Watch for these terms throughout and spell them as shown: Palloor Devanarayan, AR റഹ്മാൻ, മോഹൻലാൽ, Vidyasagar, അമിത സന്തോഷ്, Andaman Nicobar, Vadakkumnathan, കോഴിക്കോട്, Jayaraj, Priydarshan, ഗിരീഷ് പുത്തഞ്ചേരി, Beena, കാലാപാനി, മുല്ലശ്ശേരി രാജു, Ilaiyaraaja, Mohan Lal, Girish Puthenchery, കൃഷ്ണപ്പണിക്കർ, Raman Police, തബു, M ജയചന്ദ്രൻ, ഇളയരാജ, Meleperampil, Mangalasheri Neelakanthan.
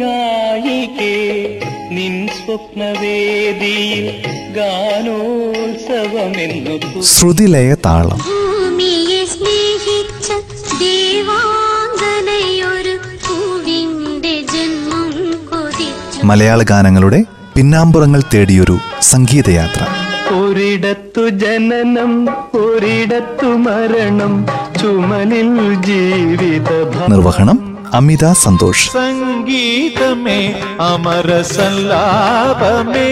ഗായികേ നിൻ സ്വപ്നവേദിയിൽ ഗാനോത്സവമെന്നു ശ്രുതിലയ താളം ഭൂമിയെ സ്നേഹിച്ച ദേവാംഗനയൊരു പൂവിന്റെ ജന്മം കൊതിച്ചു. മലയാള ഗാനങ്ങളുടെ പിന്നാമ്പുറങ്ങൾ തേടിയൊരു സംഗീതയാത്ര. ഒരിടത്തു ജനനം ഒരിടത്തു മരണം ചുമലിൽ ജീവിതം. നിർവഹണം അമിത സന്തോഷ്. സംഗീതമേ അമരസല്ലാപമേ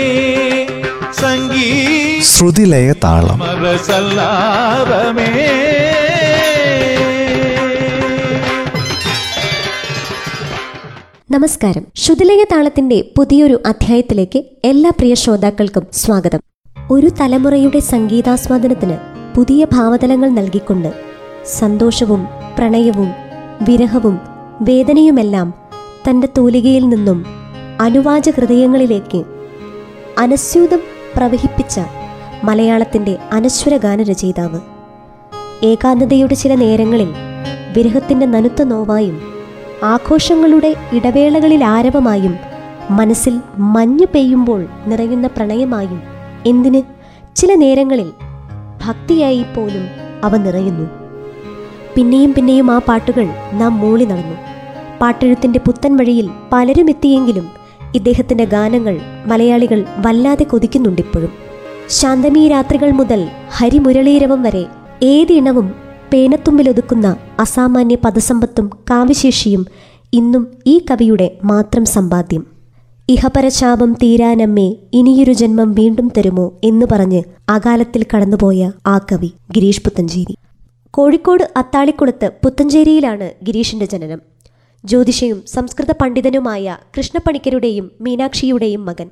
സംഗീത ശ്രുതിലയ താളം അമരസല്ലാപമേ. നമസ്കാരം. ശ്രുതിലയ താളത്തിന്റെ പുതിയൊരു അധ്യായത്തിലേക്ക് എല്ലാ പ്രിയ ശ്രോതാക്കൾക്കും സ്വാഗതം. ഒരു തലമുറയുടെ സംഗീതാസ്വാദനത്തിന് പുതിയ ഭാവതലങ്ങൾ നൽകിക്കൊണ്ട് സന്തോഷവും പ്രണയവും വിരഹവും വേദനയുമെല്ലാം തൻ്റെ തൂലികയിൽ നിന്നും അനുവാച ഹൃദയങ്ങളിലേക്ക് അനസ്യൂതം പ്രവഹിപ്പിച്ച മലയാളത്തിൻ്റെ അനശ്വര ഗാനരചയിതാവ്. ഏകാന്തതയുടെ ചില നേരങ്ങളിൽ വിരഹത്തിൻ്റെ നനുത്ത നോവായും ആഘോഷങ്ങളുടെ ഇടവേളകളിൽ ആരവമായും മനസ്സിൽ മഞ്ഞ് പെയ്യുമ്പോൾ നിറയുന്ന പ്രണയമായും, എന്തിന് ചില നേരങ്ങളിൽ ഭക്തിയായി പോലും അവ നിറയുന്നു. പിന്നെയും പിന്നെയും ആ പാട്ടുകൾ നാം മൂളി നടന്നു. പാട്ടെഴുത്തിൻ്റെ പുത്തൻ വഴിയിൽ പലരും എത്തിയെങ്കിലും ഇദ്ദേഹത്തിൻ്റെ ഗാനങ്ങൾ മലയാളികൾ വല്ലാതെ കൊതിക്കുന്നുണ്ടിപ്പോഴും. ശാന്തമീ രാത്രികൾ മുതൽ ഹരിമുരളീരവം വരെ ഏതിണവും പേനത്തുമ്പിലൊതുക്കുന്ന അസാമാന്യ പദസമ്പത്തും കാവ്യശേഷിയും ഇന്നും ഈ കവിയുടെ മാത്രം സമ്പാദ്യം. ഇഹപരശാപം തീരാനമ്മേ ഇനിയൊരു ജന്മം വീണ്ടും തരുമോ എന്ന് പറഞ്ഞ് അകാലത്തിൽ കടന്നുപോയ ആ കവി ഗിരീഷ് പുത്തഞ്ചേരി. കോഴിക്കോട് അത്താളിക്കുളത്ത് പുത്തഞ്ചേരിയിലാണ് ഗിരീഷിൻ്റെ ജനനം. ജ്യോതിഷയും സംസ്കൃത പണ്ഡിതനുമായ കൃഷ്ണപ്പണിക്കരുടെയും മീനാക്ഷിയുടെയും മകൻ.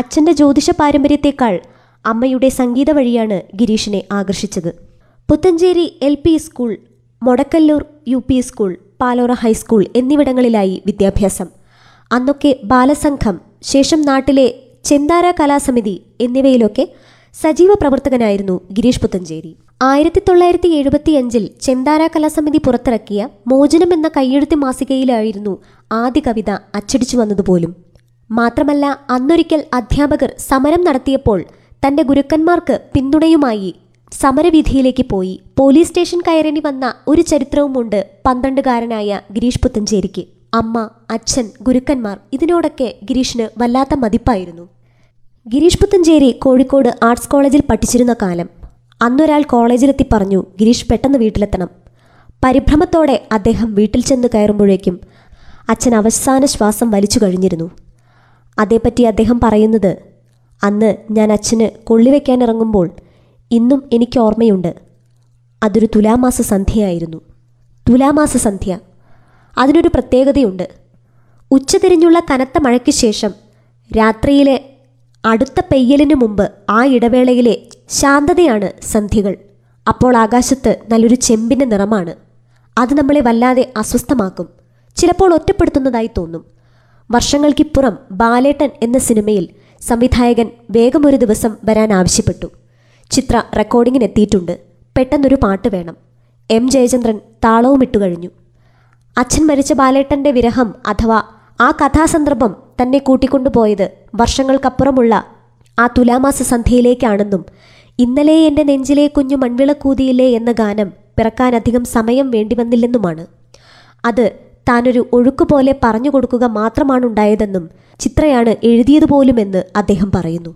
അച്ഛൻ്റെ ജ്യോതിഷ പാരമ്പര്യത്തെക്കാൾ അമ്മയുടെ സംഗീത വഴിയാണ് ഗിരീഷിനെ ആകർഷിച്ചത്. Puthanchery LP school, Modakkallur UP school, Palora high school എന്നിവിടങ്ങളിലായി വിദ്യാഭ്യാസം. അന്നൊക്കെ ബാലസംഘം, ശേഷം നാട്ടിലെ ചെന്താര കലാസമിതി എന്നിവയിലൊക്കെ സജീവ പ്രവർത്തകനായിരുന്നു ഗിരീഷ് പുത്തഞ്ചേരി. 1975 ചെന്താര കലാസമിതി പുറത്തിറക്കിയ മോചനം എന്ന കയ്യെഴുത്ത് മാസികയിലായിരുന്നു ആദ്യ കവിത അച്ചടിച്ചു വന്നതുപോലും. മാത്രമല്ല, അന്നൊരിക്കൽ അധ്യാപകർ സമരം നടത്തിയപ്പോൾ തൻ്റെ ഗുരുക്കന്മാർക്ക് പിന്തുണയുമായി സമരവീഥിയിലേക്ക് പോയി പോലീസ് സ്റ്റേഷൻ കയറേണ്ടി വന്ന ഒരു ചരിത്രവുമുണ്ട് 12-കാരനായ ഗിരീഷ് പുത്തഞ്ചേരിക്ക്. അമ്മ, അച്ഛൻ, ഗുരുക്കന്മാർ, ഇതിനോടൊക്കെ ഗിരീഷിന് വല്ലാത്ത മതിപ്പായിരുന്നു. ഗിരീഷ് പുത്തഞ്ചേരി കോഴിക്കോട് ആർട്സ് കോളേജിൽ പഠിച്ചിരുന്ന കാലം. അന്നൊരാൾ കോളേജിലെത്തി പറഞ്ഞു, ഗിരീഷ് പെട്ടെന്ന് വീട്ടിലെത്തണം. പരിഭ്രമത്തോടെ അദ്ദേഹം വീട്ടിൽ ചെന്ന് കയറുമ്പോഴേക്കും അച്ഛൻ അവസാന ശ്വാസം വലിച്ചു കഴിഞ്ഞിരുന്നു. അതേപ്പറ്റി അദ്ദേഹം പറയുന്നത്, അന്ന് ഞാൻ അച്ഛന് കൊള്ളിവെക്കാനിറങ്ങുമ്പോൾ ഇന്നും എനിക്ക് ഓർമ്മയുണ്ട്. അതൊരു തുലാമാസ സന്ധ്യയായിരുന്നു. തുലാമാസ സന്ധ്യ, അതിനൊരു പ്രത്യേകതയുണ്ട്. ഉച്ചതിരിഞ്ഞുള്ള കനത്ത മഴയ്ക്ക് ശേഷം രാത്രിയിലെ അടുത്ത പെയ്യലിനു മുമ്പ് ആ ഇടവേളയിലെ ശാന്തതയാണ് സന്ധ്യകൾ. അപ്പോൾ ആകാശത്ത് നല്ലൊരു ചെമ്പിൻ്റെ നിറമാണ്. അത് നമ്മളെ വല്ലാതെ അസ്വസ്ഥമാക്കും, ചിലപ്പോൾ ഒറ്റപ്പെടുത്തുന്നതായി തോന്നും. വർഷങ്ങൾക്കിപ്പുറം ബാലേട്ടൻ എന്ന സിനിമയിൽ സംവിധായകൻ വേഗമൊരു ദിവസം വരാൻ ആവശ്യപ്പെട്ടു. ചിത്ര റെക്കോർഡിങ്ങിനെത്തിയിട്ടുണ്ട്, പെട്ടെന്നൊരു പാട്ട് വേണം. M ജയചന്ദ്രൻ താളവുമിട്ടു കഴിഞ്ഞു. അച്ഛൻ മരിച്ച ബാലേട്ടൻ്റെ വിരഹം അഥവാ ആ കഥാസന്ദർഭം തന്നെ കൂട്ടിക്കൊണ്ടുപോയത് വർഷങ്ങൾക്കപ്പുറമുള്ള ആ തുലാമാസ സന്ധ്യയിലേക്കാണെന്നും ഇന്നലെ എൻ്റെ നെഞ്ചിലെ കുഞ്ഞു മൺവിളക്കൂതിയില്ലേ എന്ന ഗാനം പിറക്കാനധികം സമയം വേണ്ടിവന്നില്ലെന്നുമാണ്. അത് താനൊരു ഒഴുക്കുപോലെ പറഞ്ഞു കൊടുക്കുക മാത്രമാണുണ്ടായതെന്നും ചിത്രയാണ് എഴുതിയതുപോലുമെന്ന് അദ്ദേഹം പറയുന്നു.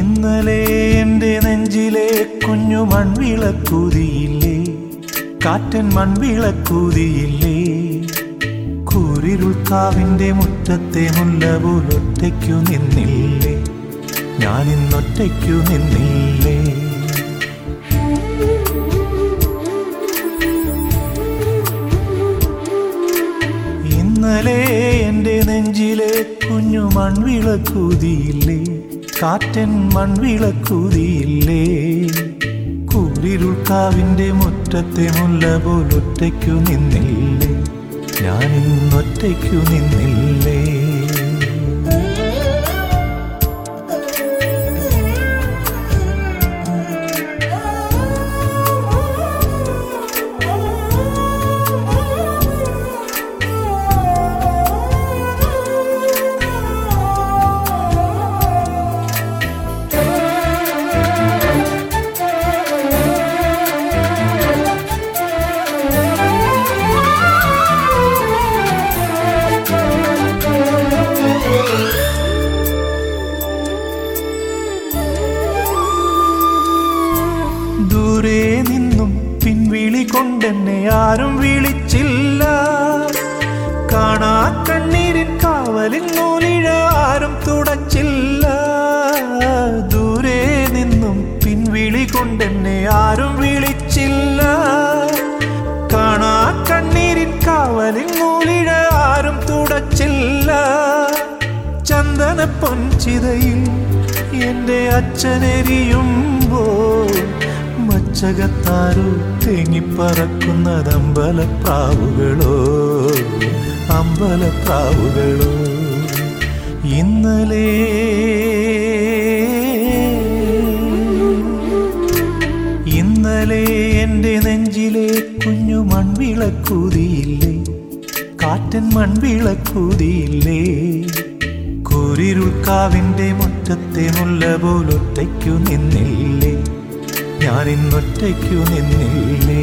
ഇന്നലെ എൻ്റെ നെഞ്ചിലെ കുഞ്ഞു മൺവിളക്കൂതിയില്ലേ, കാറ്റൻ മൺവിളക്കൂതിയില്ലേ, കൂരിരുൾക്കാവിൻ്റെ മുറ്റത്തെ മുല്ല പോലൊറ്റയ്ക്കു നിന്നില്ലേ, ഞാനിന്നൊറ്റയ്ക്കു നിന്നില്ലേ. ഇന്നലെ എൻ്റെ നെഞ്ചിലെ കുഞ്ഞു മൺവിളക്കൂതിയില്ലേ, കാറ്റൻ മൺവിളക്കൂതിയില്ലേ, കൂരിരുൾക്കാവിൻ്റെ മുറ്റത്തെ മുല്ല പോലൊറ്റയ്ക്കു നിന്നില്ലേ, ഞാനിന്നൊറ്റയ്ക്കു നിന്നില്ലേ. ചിതയിൽ എൻ്റെ അച്ഛനെരിയുമ്പോൾ മച്ചകത്താരോ തേങ്ങിപ്പറക്കുന്നത് അമ്പലപ്രാവുകളോ അമ്പലപ്രാവുകളോ. ഇന്നലെ ഇന്നലെ എൻ്റെ നെഞ്ചിലെ കുഞ്ഞു മൺവിളക്കൂതിയില്ലേ, കാറ്റൻ മൺവിളക്കൂതിയില്ലേ, കുരിരുൾക്കാവിൻ്റെ മുറ്റത്തെ മുല്ല പോലൊറ്റയ്ക്കു നിന്നില്ലേ, ഞാനിന്നൊറ്റയ്ക്കു നിന്നില്ലേ.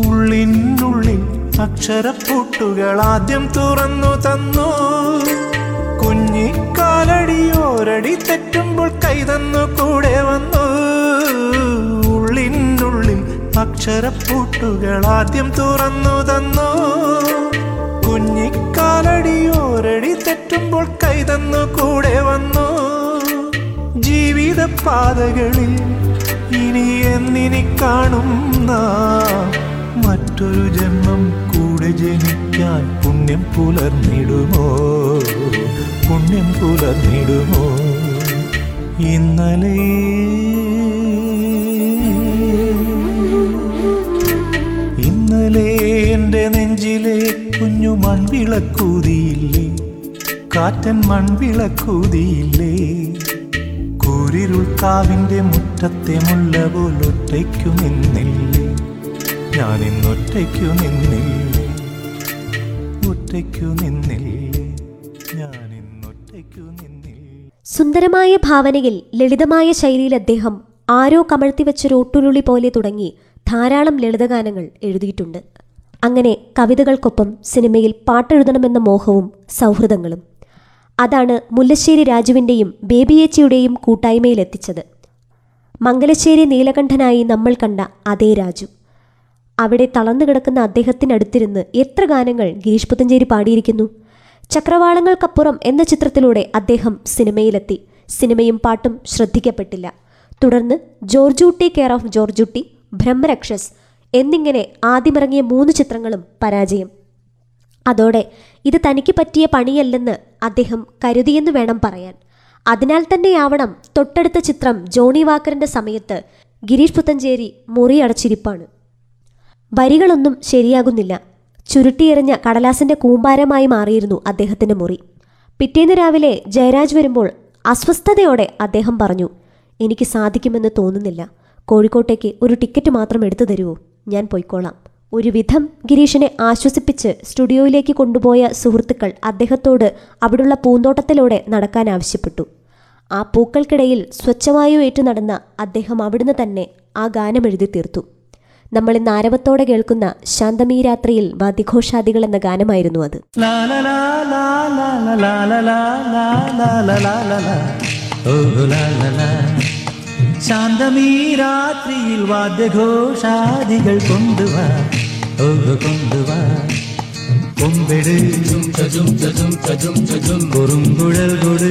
ഉള്ളിനുള്ളിൽ അക്ഷരപ്പൂട്ടുകൾ ആദ്യം തുറന്നു തന്നു, കുഞ്ഞിക്കാലടി ഒരടി തെറ്റുമ്പോൾ കൈതന്നു കൂടെ വന്നു. ഉള്ളിനുള്ളിൽ അക്ഷരപ്പൂട്ടുകൾ ആദ്യം തുറന്നു തന്നു, കുഞ്ഞിക്കാലടി ഒരടി തെറ്റുമ്പോൾ കൈതന്നു കൂടെ വന്നു. ജീവിതപാതകളിൽ ഇനി എന്നിനി കാണുന്ന മറ്റൊരു ജന്മം കൂടെ ജനിക്കാൻ പുണ്യം പുലർന്നിടുമോ, പുണ്യം പുലർന്നിടുമോ. ഇന്നലെ ഇന്നലെ എൻ്റെ നെഞ്ചിലെ കുഞ്ഞു മൺവിളക്കൂതിയില്ലേ, കാറ്റൻ മൺവിളക്കൂതിയില്ലേ, കുരിരുൾക്കാവിൻ്റെ മുറ്റത്തെ മുല്ല പോലൊറ്റയ്ക്കു നിന്നില്ലേ, ഞാനിന്നൊറ്റയ്ക്കു നിന്നില്ലേ, ഒറ്റയ്ക്കു നിന്നില്ലേ, ഞാനിന്നൊറ്റയ്ക്കു നിന്നില്ലേ. സുന്ദരമായ ഭാവനയിൽ ലളിതമായ ശൈലിയിൽ അദ്ദേഹം ആരോ കമഴ്ത്തിവെച്ചൊരു ഒട്ടുരുളി പോലെ തുടങ്ങി ധാരാളം ലളിതഗാനങ്ങൾ എഴുതിയിട്ടുണ്ട്. അങ്ങനെ കവിതകൾക്കൊപ്പം സിനിമയിൽ പാട്ടെഴുതണമെന്ന മോഹവും സൗഹൃദങ്ങളും അതാണ് മുല്ലശ്ശേരി രാജുവിൻ്റെയും ബേബിയേച്ചിയുടെയും കൂട്ടായ്മയിലെത്തിച്ചത്. മംഗലശ്ശേരി നീലകണ്ഠനായി നമ്മൾ കണ്ട അതേ രാജു, അവിടെ തളർന്നു കിടക്കുന്ന അദ്ദേഹത്തിനടുത്തിരുന്ന് എത്ര ഗാനങ്ങൾ ഗിരീഷ് പുത്തഞ്ചേരി പാടിയിരിക്കുന്നു. ചക്രവാളങ്ങൾ കപ്പുറം എന്ന ചിത്രത്തിലൂടെ അദ്ദേഹം സിനിമയിലെത്തി. സിനിമയും പാട്ടും ശ്രദ്ധിക്കപ്പെട്ടില്ല. തുടർന്ന് ജോർജൂട്ടി കെയർ ഓഫ് ജോർജൂട്ടി, ബ്രഹ്മരക്ഷസ് എന്നിങ്ങനെ ആദ്യമിറങ്ങിയ 3 ചിത്രങ്ങളും പരാജയം. അതോടെ ഇത് തനിക്ക് പറ്റിയ പണിയല്ലെന്ന് അദ്ദേഹം കരുതിയെന്ന് വേണം പറയാൻ. അതിനാൽ തന്നെയാവണം തൊട്ടടുത്ത ചിത്രം ജോണി വാക്കറിൻ്റെ സമയത്ത് ഗിരീഷ് പുത്തഞ്ചേരി മുറിയടച്ചിരിപ്പാണ്. വരികളൊന്നും ശരിയാകുന്നില്ല. ചുരുട്ടിയെറിഞ്ഞ കടലാസിൻ്റെ കൂമ്പാരമായി മാറിയിരുന്നു അദ്ദേഹത്തിൻ്റെ മുറി. പിറ്റേന്ന് രാവിലെ ജയരാജ് വരുമ്പോൾ അസ്വസ്ഥതയോടെ അദ്ദേഹം പറഞ്ഞു, എനിക്ക് സാധിക്കുമെന്ന് തോന്നുന്നില്ല, കോഴിക്കോട്ടേക്ക് ഒരു ടിക്കറ്റ് മാത്രം എടുത്തു തരുമോ, ഞാൻ പോയിക്കോളാം. ഒരുവിധം ഗിരീഷിനെ ആശ്വസിപ്പിച്ച് സ്റ്റുഡിയോയിലേക്ക് കൊണ്ടുപോയ സുഹൃത്തുക്കൾ അദ്ദേഹത്തോട് അവിടുള്ള പൂന്തോട്ടത്തിലൂടെ നടക്കാൻ ആവശ്യപ്പെട്ടു. ആ പൂക്കൾക്കിടയിൽ സ്വച്ഛവായു ഏറ്റു നടന്ന അദ്ദേഹം അവിടുന്ന് തന്നെ ആ ഗാനം എഴുതി തീർത്തു. നമ്മൾ ഇന്ന് ആരവത്തോടെ കേൾക്കുന്ന ശാന്തമീ രാത്രിയിൽ വാദ്യഘോഷാദികൾ എന്ന ഗാനമായിരുന്നു അത്. ശാന്തമീ രാത്രിയിൽ വാദ്യഘോഷാദികൾ കൊണ്ടുവാ, കൊണ്ടുവാ, കൊമ്പെടു കുറുങ്കുഴൽ കൊടു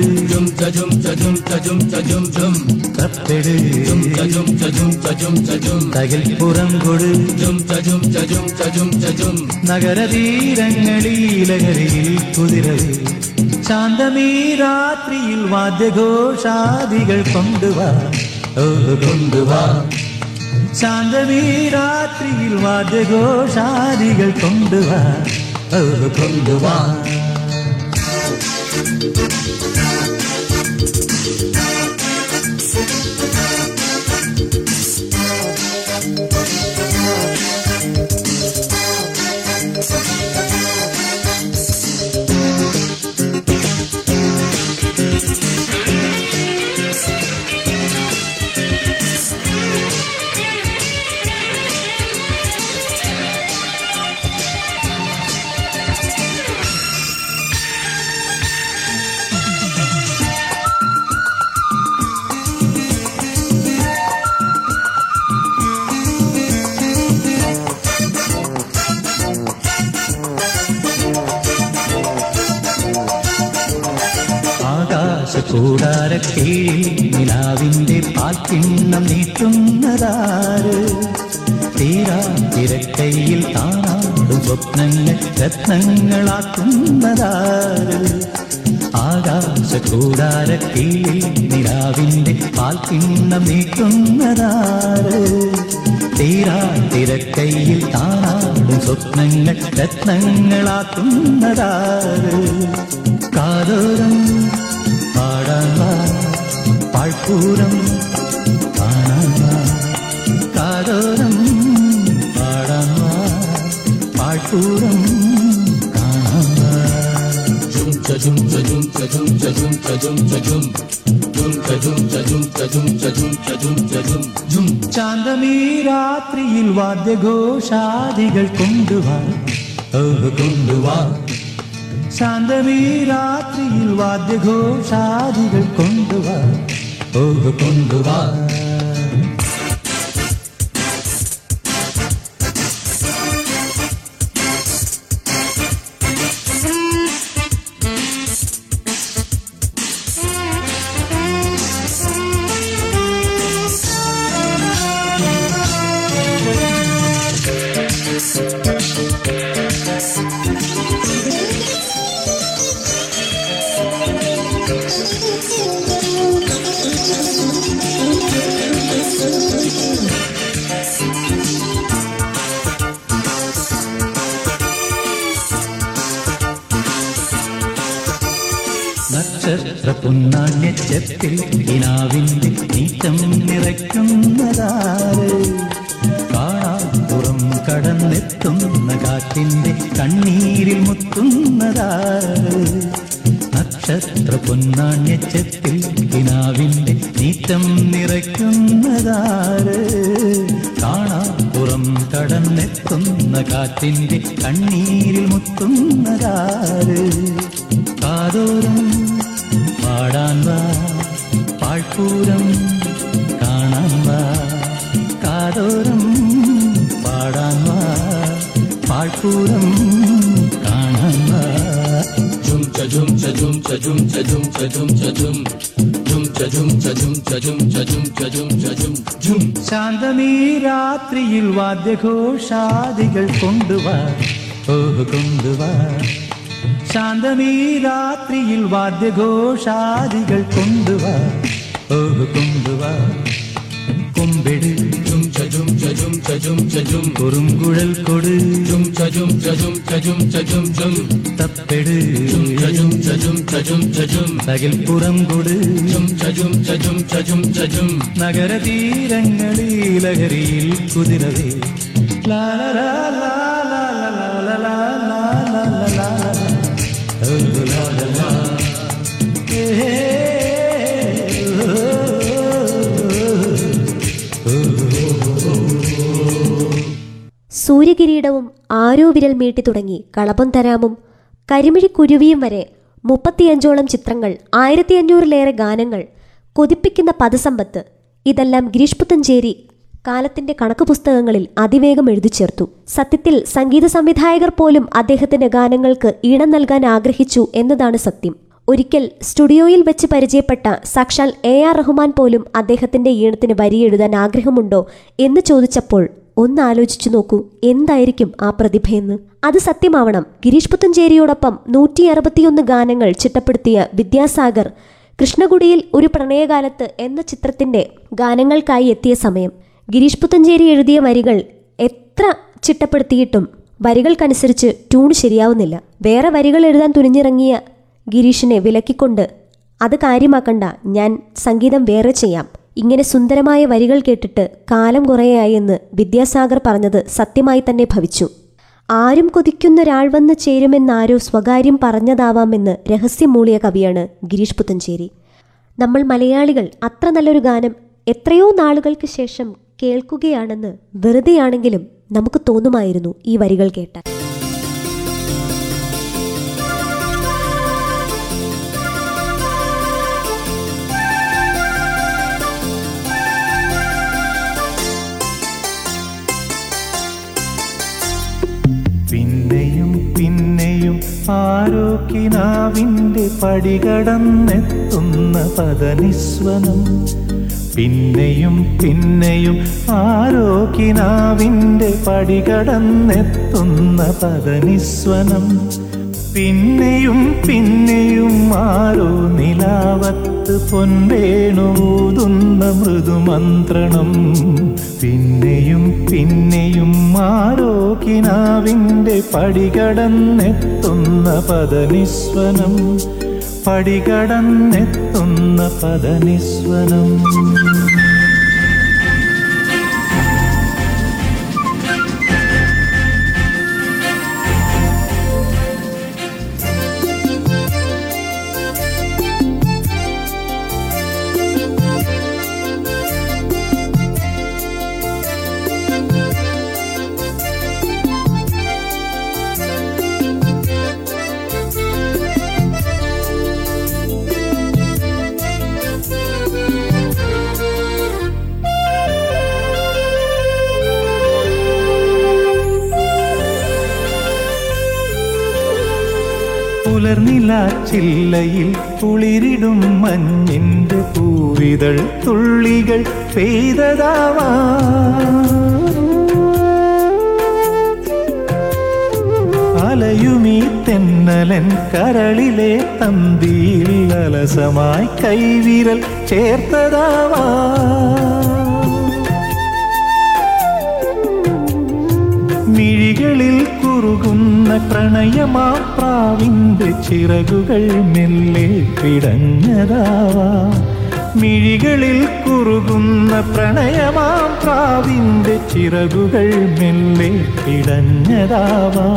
കപ്പെടു തകിൽപ്പുറം കൊടു നഗരതീരങ്ങളിൽ ലഹരിയിൽ കുതിരവി. ശാന്തമീ രാത്രിയിൽ വാദ്യഘോഷാദികൾ കൊണ്ടുവാ, കൊണ്ടുവാ, ശാന്തമീ രാത്രിയിൽ വാദ്യഘോഷാദികൾ കൊണ്ടുവാ, കൊണ്ടുവാ. കൂടാരക്കീഴിൽ നിലാവിന്റെ പാൽക്കിണ്ണം നീട്ടുന്നതാര്? തീരാ തിരക്കയിൽ താനാടും സ്വപ്നങ്ങൾ രത്നങ്ങളാക്കുന്നതാര്? ആകാശകൂടാരക്കീഴിൽ നിലാവിന്റെ പാൽക്കിണ്ണം നീട്ടുന്നതാര്? തീരാ തിരക്കയിൽ താനാടും സ്വപ്നങ്ങൾ രത്നങ്ങളാക്കുന്നതാര്? കാതോരം പാടാ പാൽപ്പൂരം കാണാ, കാതോരം പാടാ പാൽപ്പൂരം കാണാ. ജും ചും ചും ചും ചും ചും ചും ജും. ചാന്തമീ രാത്രിയിൽ വാദ്യഘോഷാദികൾ കൊണ്ടുവാ കൊണ്ടുവാ, ശാന്തമീ രാത്രിയിൽ വാദ്യഘോഷാദികൾ കൊണ്ടുവാ കൊണ്ടുവാ. പൊന്നാണ്യത്തിൽ കിനാവിന്റെ നീറ്റം നിറയ്ക്കുന്നതാര്? കാണാപ്പുറം കടന്നെത്തുന്ന കാറ്റിന്റെ കണ്ണീരിൽ മുത്തുന്നതാര്? നക്ഷത്ര പൊന്നാണ്യത്തിൽ കിനാവിന്റെ നീറ്റം നിറയ്ക്കുന്നതാര്? കാണാപ്പുറം കടന്നെത്തുന്ന കാറ്റിന്റെ കണ്ണീരിൽ മുത്തുന്നതാര്? കാതോരം പാടാൻ വാ പാൽപ്പൂരം കാണാൻ വാ, കാതോരം പാടാൻ വാ പാൽപ്പൂരം കാണാൻ വാ. ജും ചും ചും ചും ചും ചും ചും ചും ചും ചും ചും ചും ജും. ശാന്തമീ രാത്രിയിൽ വാദ്യഘോഷാദികൾ കൊണ്ടുവാ കൊണ്ടുവാ, ശാന്തമീ രാത്രിയിൽ വാദ്യഘോഷാദികൾ കൊണ്ടുവാ കൊണ്ടുവാ. കൊമ്പെടു ജും ചും ചും ചും ചും കുറുങ്കുഴൽ കൊടു ജും ചും ചും ചും ചും ചും തപ്പെടു ചും ചും ചും ചും തകിൽപ്പുറം കൊടു ജും ചും ചും ചും ചും. നഗരതീരങ്ങളിൽ ലഹരിയിൽ കുതിരവേ ലാ ലാ ലാ ലാ ലാ ലാ ലാ ലാ. സൂര്യകിരീടവും ആരോ വിരൽ മീട്ടി തുടങ്ങി കളപം തരാമും കരിമിഴിക്കുരുവിയും വരെ 35ഓളം ചിത്രങ്ങൾ, 1500-ലേറെ ഗാനങ്ങൾ, കൊതിപ്പിക്കുന്ന പദസമ്പത്ത്, ഇതെല്ലാം ഗിരീഷ് പുത്തഞ്ചേരി കാലത്തിന്റെ കണക്ക് പുസ്തകങ്ങളിൽ അതിവേഗം എഴുതി ചേർത്തു. സത്യത്തിൽ സംഗീത സംവിധായകർ പോലും അദ്ദേഹത്തിന്റെ ഗാനങ്ങൾക്ക് ഈണം നൽകാൻ ആഗ്രഹിച്ചു എന്നതാണ് സത്യം. ഒരിക്കൽ സ്റ്റുഡിയോയിൽ വെച്ച് പരിചയപ്പെട്ട സാക്ഷാൽ AR റഹ്മാൻ പോലും അദ്ദേഹത്തിന്റെ ഈണത്തിന് വരിയെഴുതാൻ ആഗ്രഹമുണ്ടോ എന്ന് ചോദിച്ചപ്പോൾ ഒന്നാലോചിച്ചു നോക്കൂ, എന്തായിരിക്കും ആ പ്രതിഭയെന്ന്. അത് സത്യമാവണം. ഗിരീഷ് പുത്തഞ്ചേരിയോടൊപ്പം 161 ഗാനങ്ങൾ ചിട്ടപ്പെടുത്തിയ വിദ്യാസാഗർ കൃഷ്ണഗുഡിയിൽ ഒരു പ്രണയകാലത്ത് എന്ന ചിത്രത്തിന്റെ ഗാനങ്ങൾക്കായി എത്തിയ സമയം. ഗിരീഷ് പുത്തഞ്ചേരി എഴുതിയ വരികൾ എത്ര ചിട്ടപ്പെടുത്തിയിട്ടും വരികൾക്കനുസരിച്ച് ട്യൂൺ ശരിയാവുന്നില്ല. വേറെ വരികൾ എഴുതാൻ തുനിഞ്ഞിറങ്ങിയ ഗിരീഷിനെ വിലക്കിക്കൊണ്ട് അത് കാര്യമാക്കണ്ട, ഞാൻ സംഗീതം വേറെ ചെയ്യാം, ഇങ്ങനെ സുന്ദരമായ വരികൾ കേട്ടിട്ട് കാലം കുറേയായി എന്ന് വിദ്യാസാഗർ പറഞ്ഞത് സത്യമായി തന്നെ ഭവിച്ചു. ആരും കൊതിക്കുന്നൊരാൾ വന്ന് ചേരുമെന്നാരോ സ്വകാര്യം പറഞ്ഞതാവാമെന്ന് രഹസ്യം മൂളിയ കവിയാണ് ഗിരീഷ് പുത്തഞ്ചേരി. നമ്മൾ മലയാളികൾ അത്ര നല്ലൊരു ഗാനം എത്രയോ നാളുകൾക്ക് ശേഷം കേൾക്കുകയാണെന്ന് വെറുതെയാണെങ്കിലും നമുക്ക് തോന്നുമായിരുന്നു ഈ വരികൾ കേട്ടാൽ. പിന്നെയും പിന്നെയും ആരോ കാക്കിനാവിൻ്റെ പടികടന്നെത്തുന്ന പദനിസ്വനം, പിന്നെയും പിന്നെയും ആരോക്കിനാവിൻ്റെ പടികടന്നെത്തുന്ന പദനിസ്വനം, പിന്നെയും പിന്നെയും ആരോ നിലാവത്ത് പൊൻവേണൂതുന്ന മൃദുമന്ത്രണം, പിന്നെയും പിന്നെയും ആരോ കിനാവിൻ്റെ പടികടന്നെത്തുന്ന പദനിസ്വനം, പടികടന്നെത്തുന്ന പദനിസ്വനം. ചില്ലയിൽ കുളിരിടും മഞ്ഞിൻ്റെ പൂവിതൾ തുള്ളികൾ പെയ്തതാവാ, അലയുമീ തെന്നലൻ കരളിലെ തന്തിയിൽ അലസമായി കൈവിരൽ ചേർത്തതാവാ, മിഴികളിൽ കുറുകുന്ന പ്രണയമാ പ്രാവിൻ്റെ ചിറകുകൾ മെല്ലെ പിടഞ്ഞതാവാ, മിഴികളിൽ കുറുകുന്ന പ്രണയമാ പ്രാവിൻ്റെ ചിറകുകൾ മെല്ലെ പിടഞ്ഞതാവാ,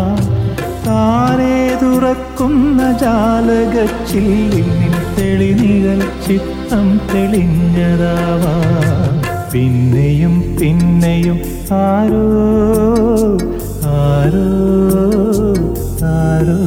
താനേ തുറക്കുന്ന ജാലകച്ചില്ലിൽ തെളിനിഴൽ ചിത്തം തെളിഞ്ഞതാവാ, പിന്നെയും പിന്നെയും ആരോ ആരോ ആരോ.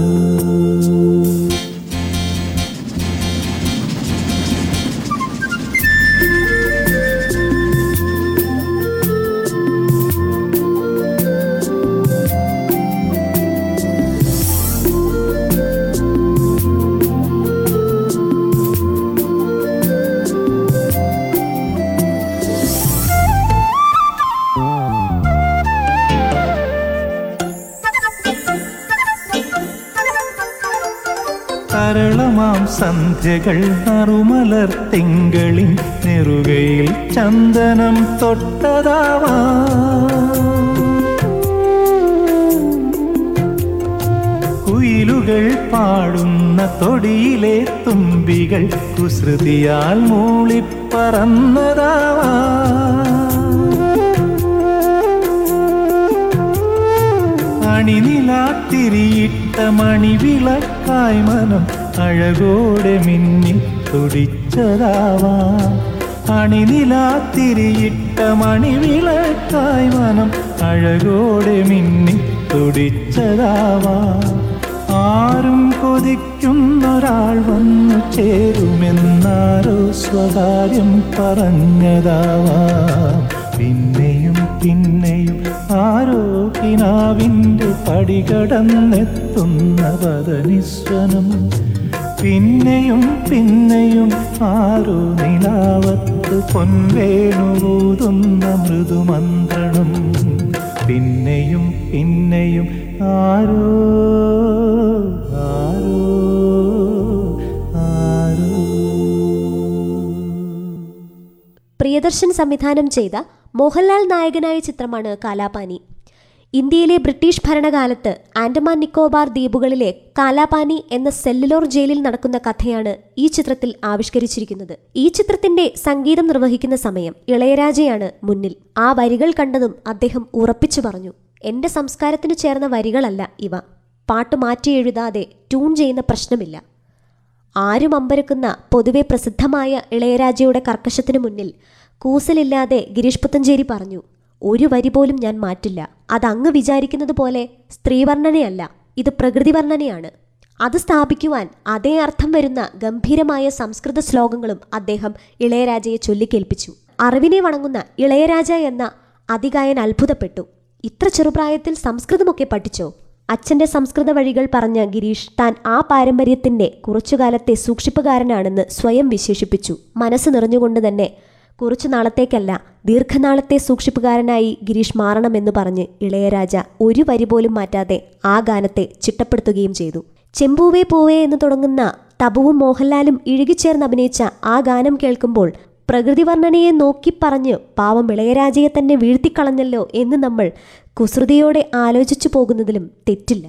കരളമാം സന്ധ്യകൾ നറുമലർ തിങ്കളിൻ നെറുകയിൽ ചന്ദനം തൊട്ടതാവാ, കുയിലുകൾ പാടുന്ന തൊടിയിലെ തുമ്പികൾ കുസൃതിയാൽ മൂളിപ്പറന്നതാവാ, അണിനിലാത്തിരിയിട്ട മണിവിളക്കായ് മനം അഴകോടെ മിന്നി തുടിച്ചതാവാ, അണിനിലാത്തിരിയിട്ട മണിവിളക്കായ് മനം അഴകോടെ മിന്നി തുടിച്ചതാവാ, ആരും കൊതിക്കുന്നൊരാൾ വന്നു ചേരുമെന്നാരോ സ്വകാര്യം പറഞ്ഞതാവാ, പിന്നെയും പിന്നെയും ആരോഗ്യനാവിൻ്റെ പടികടന്നെത്തുന്ന പദനിസ്വനം, പിന്നെയും പിന്നെയും ആരോ നിലാവത്ത് പൊൻവേണൂതുന്ന മൃദുമന്ത്രണം, പിന്നെയും പിന്നെയും ആരോ ആരോ ആരോ. പ്രിയദർശൻ സംവിധാനം ചെയ്ത മോഹൻലാൽ നായകനായ ചിത്രമാണ് കാലാപാനി. ഇന്ത്യയിലെ ബ്രിട്ടീഷ് ഭരണകാലത്ത് ആൻഡമാൻ നിക്കോബാർ ദ്വീപുകളിലെ കാലാപാനി എന്ന സെല്ലുലോർ ജയിലിൽ നടക്കുന്ന കഥയാണ് ഈ ചിത്രത്തിൽ ആവിഷ്കരിച്ചിരിക്കുന്നത്. ഈ ചിത്രത്തിന്റെ സംഗീതം നിർവഹിക്കുന്ന സമയം ഇളയരാജയാണ് മുന്നിൽ. ആ വരികൾ കണ്ടതും അദ്ദേഹം ഉറപ്പിച്ചു പറഞ്ഞു, എന്റെ സംസ്കാരത്തിന് ചേർന്ന വരികളല്ല ഇവ, പാട്ട് മാറ്റി എഴുതാതെ ട്യൂൺ ചെയ്യുന്ന പ്രശ്നമില്ല. ആരും അമ്പരക്കുന്ന പൊതുവെ പ്രസിദ്ധമായ ഇളയരാജയുടെ കർക്കശത്തിനു മുന്നിൽ കൂസലില്ലാതെ ഗിരീഷ് പുത്തഞ്ചേരി പറഞ്ഞു, ഒരു വരി പോലും ഞാൻ മാറ്റില്ല. അതങ്ങ് വിചാരിക്കുന്നത് പോലെ സ്ത്രീവർണ്ണനയല്ല, ഇത് പ്രകൃതിവർണ്ണനയാണ്. അത് സ്ഥാപിക്കുവാൻ അതേ അർത്ഥം വരുന്ന ഗംഭീരമായ സംസ്കൃത ശ്ലോകങ്ങളും അദ്ദേഹം ഇളയരാജയെ ചൊല്ലിക്കേൽപ്പിച്ചു. അറിവിനെ വണങ്ങുന്ന ഇളയരാജ എന്ന അതികായൻ അത്ഭുതപ്പെട്ടു, ഇത്ര ചെറുപ്രായത്തിൽ സംസ്കൃതമൊക്കെ പഠിച്ചോ? അച്ഛൻ്റെ സംസ്കൃത വഴികൾ പറഞ്ഞ ഗിരീഷ് താൻ ആ പാരമ്പര്യത്തിൻ്റെ കുറച്ചുകാലത്തെ സൂക്ഷിപ്പുകാരനാണെന്ന് സ്വയം വിശേഷിപ്പിച്ചു. മനസ്സ് നിറഞ്ഞുകൊണ്ട് തന്നെ കുറച്ചു നാളത്തേക്കല്ല ദീർഘനാളത്തെ സൂക്ഷിപ്പുകാരനായി ഗിരീഷ് മാറണമെന്ന് പറഞ്ഞ് ഇളയരാജ ഒരു വരി പോലും മാറ്റാതെ ആ ഗാനത്തെ ചിട്ടപ്പെടുത്തുകയും ചെയ്തു. ചെമ്പൂവേ പൂവേ എന്ന് തുടങ്ങുന്ന തബുവും മോഹൻലാലും ഇഴുകിച്ചേർന്ന് അഭിനയിച്ച ആ ഗാനം കേൾക്കുമ്പോൾ പ്രകൃതിവർണ്ണനയെ നോക്കിപ്പറഞ്ഞ് പാവം ഇളയരാജയെ തന്നെ വീഴ്ത്തിക്കളഞ്ഞല്ലോ എന്ന് നമ്മൾ കുസൃതിയോടെ ആലോചിച്ചു പോകുന്നതിലും തെറ്റില്ല.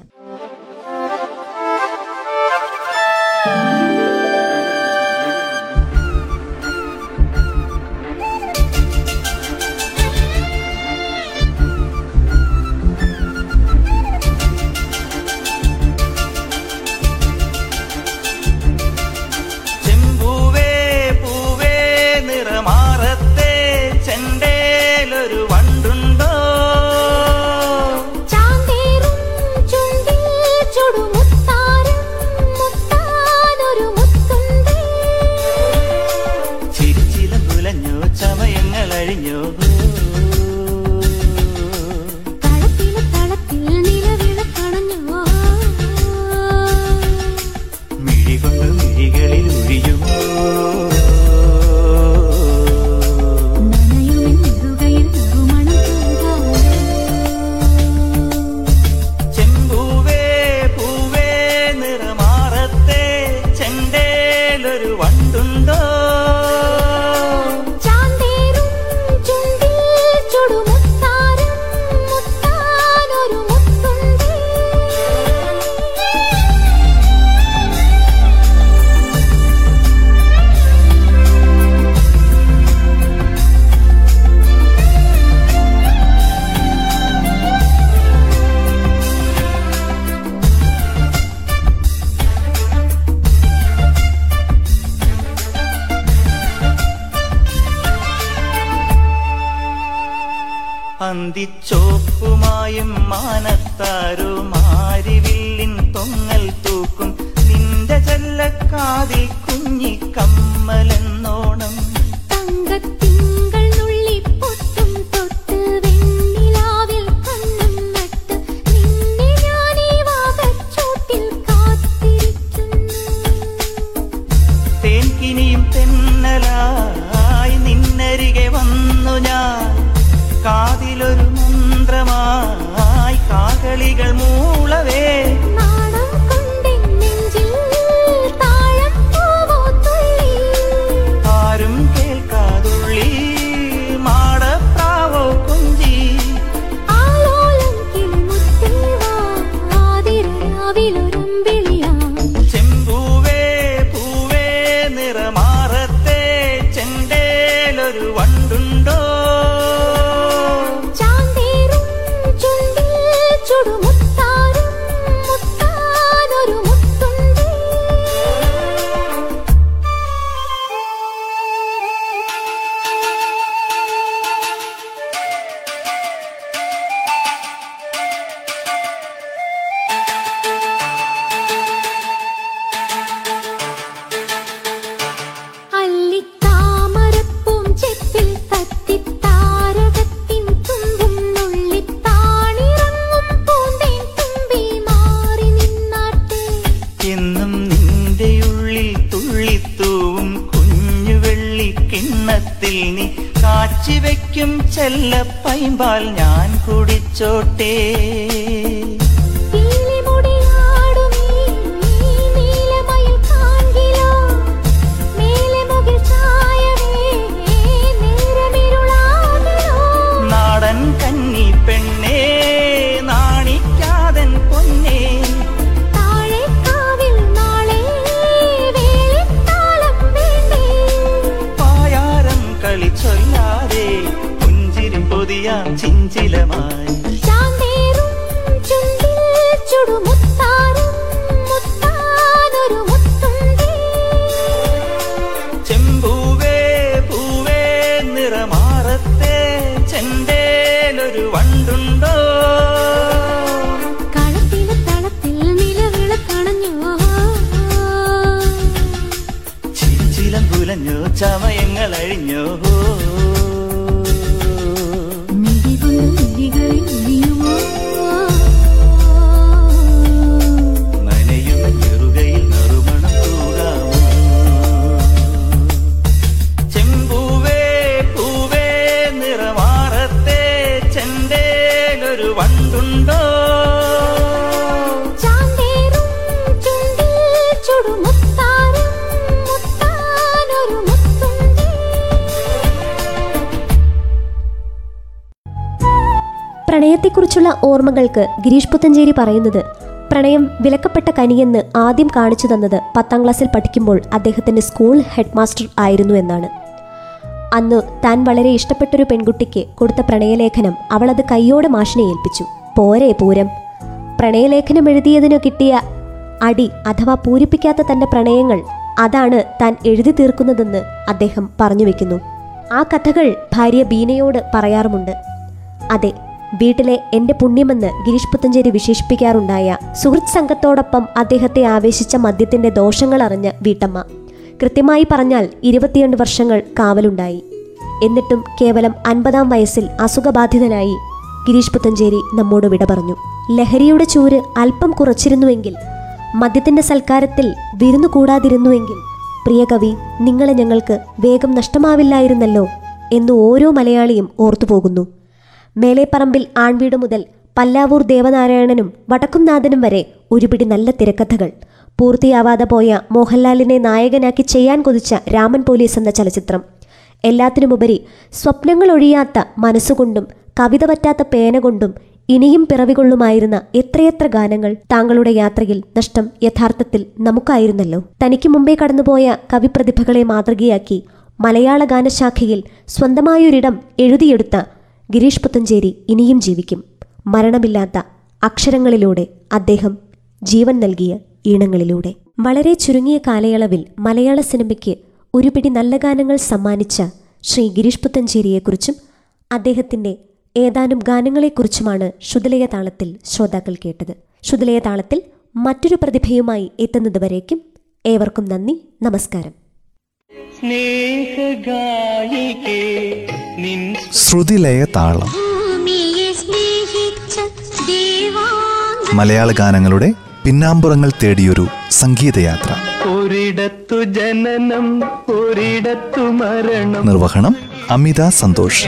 ുമായും മാനത്താരും ആരിവില്ലിൻ തൊങ്ങൽ തൂക്കും നിന്റെ ചെല്ലക്കാതിൽ കുഞ്ഞിക്കമ്മലെന്നോണം തങ്കത്തിങ്കൾ നുള്ളി പൊട്ടും തൊട്ട് വെണ്ണിലാവിൽ കണ്ണും നട്ട് നിന്നെ ഞാനീ വാകച്ചൂട്ടിൽ കാത്തിരിക്കുന്നു. തേൻകിനിയും തെന്നലായി നിന്നരികെ വന്നു ഞാൻ കാതിലൊരു മന്ത്രമായി കാകളികൾ മൂളവേ ആരും കേൾക്കാതുള്ളി മാടപ്രാവോ കുഞ്ചി ചെമ്പൂവേ പൂവേ നിറമാറത്തെ ചെണ്ടേലൊരു വണ്ടുണ്ടോ ചെല്ലപ്പൈമ്പാൽ ഞാൻ കുടിച്ചോട്ടേ നാടൻ കന്നി പെണ്ണേ നാണിക്കാതൻ പൊന്നേ പായാരം കളി ചൊല്ലാതെ ചിഞ്ചിലമായി ചെമ്പൂവേ പൂവേ നിറമാറത്തെ ചെണ്ടേലൊരു വണ്ടുണ്ടോ ചിഞ്ചിലം പുലഞ്ഞോ ചമയങ്ങൾ അഴിഞ്ഞോ ികളിൽ നീയോ കുറിച്ചുള്ള ഓർമ്മകൾക്ക് ഗിരീഷ് പുത്തഞ്ചേരി പറയുന്നത്, പ്രണയം വിലക്കപ്പെട്ട കനിയെന്ന് ആദ്യം കാണിച്ചു തന്നത് 10ാം ക്ലാസ്സിൽ പഠിക്കുമ്പോൾ അദ്ദേഹത്തിൻ്റെ സ്കൂൾ ഹെഡ് മാസ്റ്റർ ആയിരുന്നു എന്നാണ്. അന്ന് താൻ വളരെ ഇഷ്ടപ്പെട്ടൊരു പെൺകുട്ടിക്ക് കൊടുത്ത പ്രണയലേഖനം അവളത് കയ്യോടെ മാഷിനെ ഏൽപ്പിച്ചു. പോരെ പൂരം. പ്രണയലേഖനം എഴുതിയതിനു കിട്ടിയ അടി അഥവാ പൂരിപ്പിക്കാത്ത തൻ്റെ പ്രണയങ്ങൾ അതാണ് താൻ എഴുതി തീർക്കുന്നതെന്ന് അദ്ദേഹം പറഞ്ഞു വെക്കുന്നു. ആ കഥകൾ ഭാര്യ ബീനയോട് പറയാറുമുണ്ട്. അതെ, വീട്ടിലെ എൻ്റെ പുണ്യമെന്ന് ഗിരീഷ് പുത്തഞ്ചേരി വിശേഷിപ്പിക്കാറുണ്ടായ സുഹൃത്ത് സംഘത്തോടൊപ്പം അദ്ദേഹത്തെ ആവേശിച്ച മദ്യത്തിൻ്റെ ദോഷങ്ങൾ അറിഞ്ഞ വീട്ടമ്മ, കൃത്യമായി പറഞ്ഞാൽ 22 വർഷങ്ങൾ കാവലുണ്ടായി. എന്നിട്ടും കേവലം 50ാം വയസ്സിൽ അസുഖബാധിതനായി ഗിരീഷ് പുത്തഞ്ചേരി നമ്മോട് വിട പറഞ്ഞു. ലഹരിയുടെ ചൂര് അല്പം കുറച്ചിരുന്നുവെങ്കിൽ, മദ്യത്തിൻ്റെ സൽക്കാരത്തിൽ വിരുന്നു കൂടാതിരുന്നുവെങ്കിൽ, പ്രിയകവി നിങ്ങളെ ഞങ്ങൾക്ക് വേഗം നഷ്ടമാവില്ലായിരുന്നല്ലോ എന്ന് ഓരോ മലയാളിയും ഓർത്തുപോകുന്നു. മേലേപ്പറമ്പിൽ ആൺവീട് മുതൽ പല്ലാവൂർ ദേവനാരായണനും വടക്കുംനാഥനും വരെ ഒരുപിടി നല്ല തിരക്കഥകൾ, പൂർത്തിയാവാതെ പോയ മോഹൻലാലിനെ നായകനാക്കി ചെയ്യാൻ കൊതിച്ച രാമൻ പോലീസ് എന്ന ചലച്ചിത്രം, എല്ലാത്തിനുമുപരി സ്വപ്നങ്ങളൊഴിയാത്ത മനസ്സുകൊണ്ടും കവിത പറ്റാത്ത പേന കൊണ്ടും ഇനിയും പിറവികൊള്ളുമായിരുന്ന എത്രയെത്ര ഗാനങ്ങൾ. താങ്കളുടെ യാത്രയിൽ നഷ്ടം യഥാർത്ഥത്തിൽ നമുക്കായിരുന്നല്ലോ. തനിക്ക് മുമ്പേ കടന്നുപോയ കവിപ്രതിഭകളെ മാതൃകയാക്കി മലയാള ഗാനശാഖയിൽ സ്വന്തമായൊരിടം എഴുതിയെടുത്ത ഗിരീഷ് പുത്തഞ്ചേരി ഇനിയും ജീവിക്കും. മരണമില്ലാത്ത അക്ഷരങ്ങളിലൂടെ അദ്ദേഹം ജീവൻ നൽകിയ ഈണങ്ങളിലൂടെ. വളരെ ചുരുങ്ങിയ കാലയളവിൽ മലയാള സിനിമയ്ക്ക് ഒരുപിടി നല്ല ഗാനങ്ങൾ സമ്മാനിച്ച ശ്രീ ഗിരീഷ് പുത്തഞ്ചേരിയെക്കുറിച്ചും അദ്ദേഹത്തിൻ്റെ ഏതാനും ഗാനങ്ങളെക്കുറിച്ചുമാണ് ശുദ്ധലയ താളത്തിൽ ശ്രോതാക്കൾ കേട്ടത്. ശുദ്ധലയ താളത്തിൽ മറ്റൊരു പ്രതിഭയുമായി എത്തുന്നതുവരേക്കും ഏവർക്കും നന്ദി, നമസ്കാരം. ശ്രുതിലയ താളം, മലയാള ഗാനങ്ങളുടെ പിന്നാമ്പുറങ്ങൾ തേടിയൊരു സംഗീതയാത്ര. ഒരിടത്തു ജനനം, ഒരിടത്തു മരണം. നിർവഹണം അമിത സന്തോഷ്.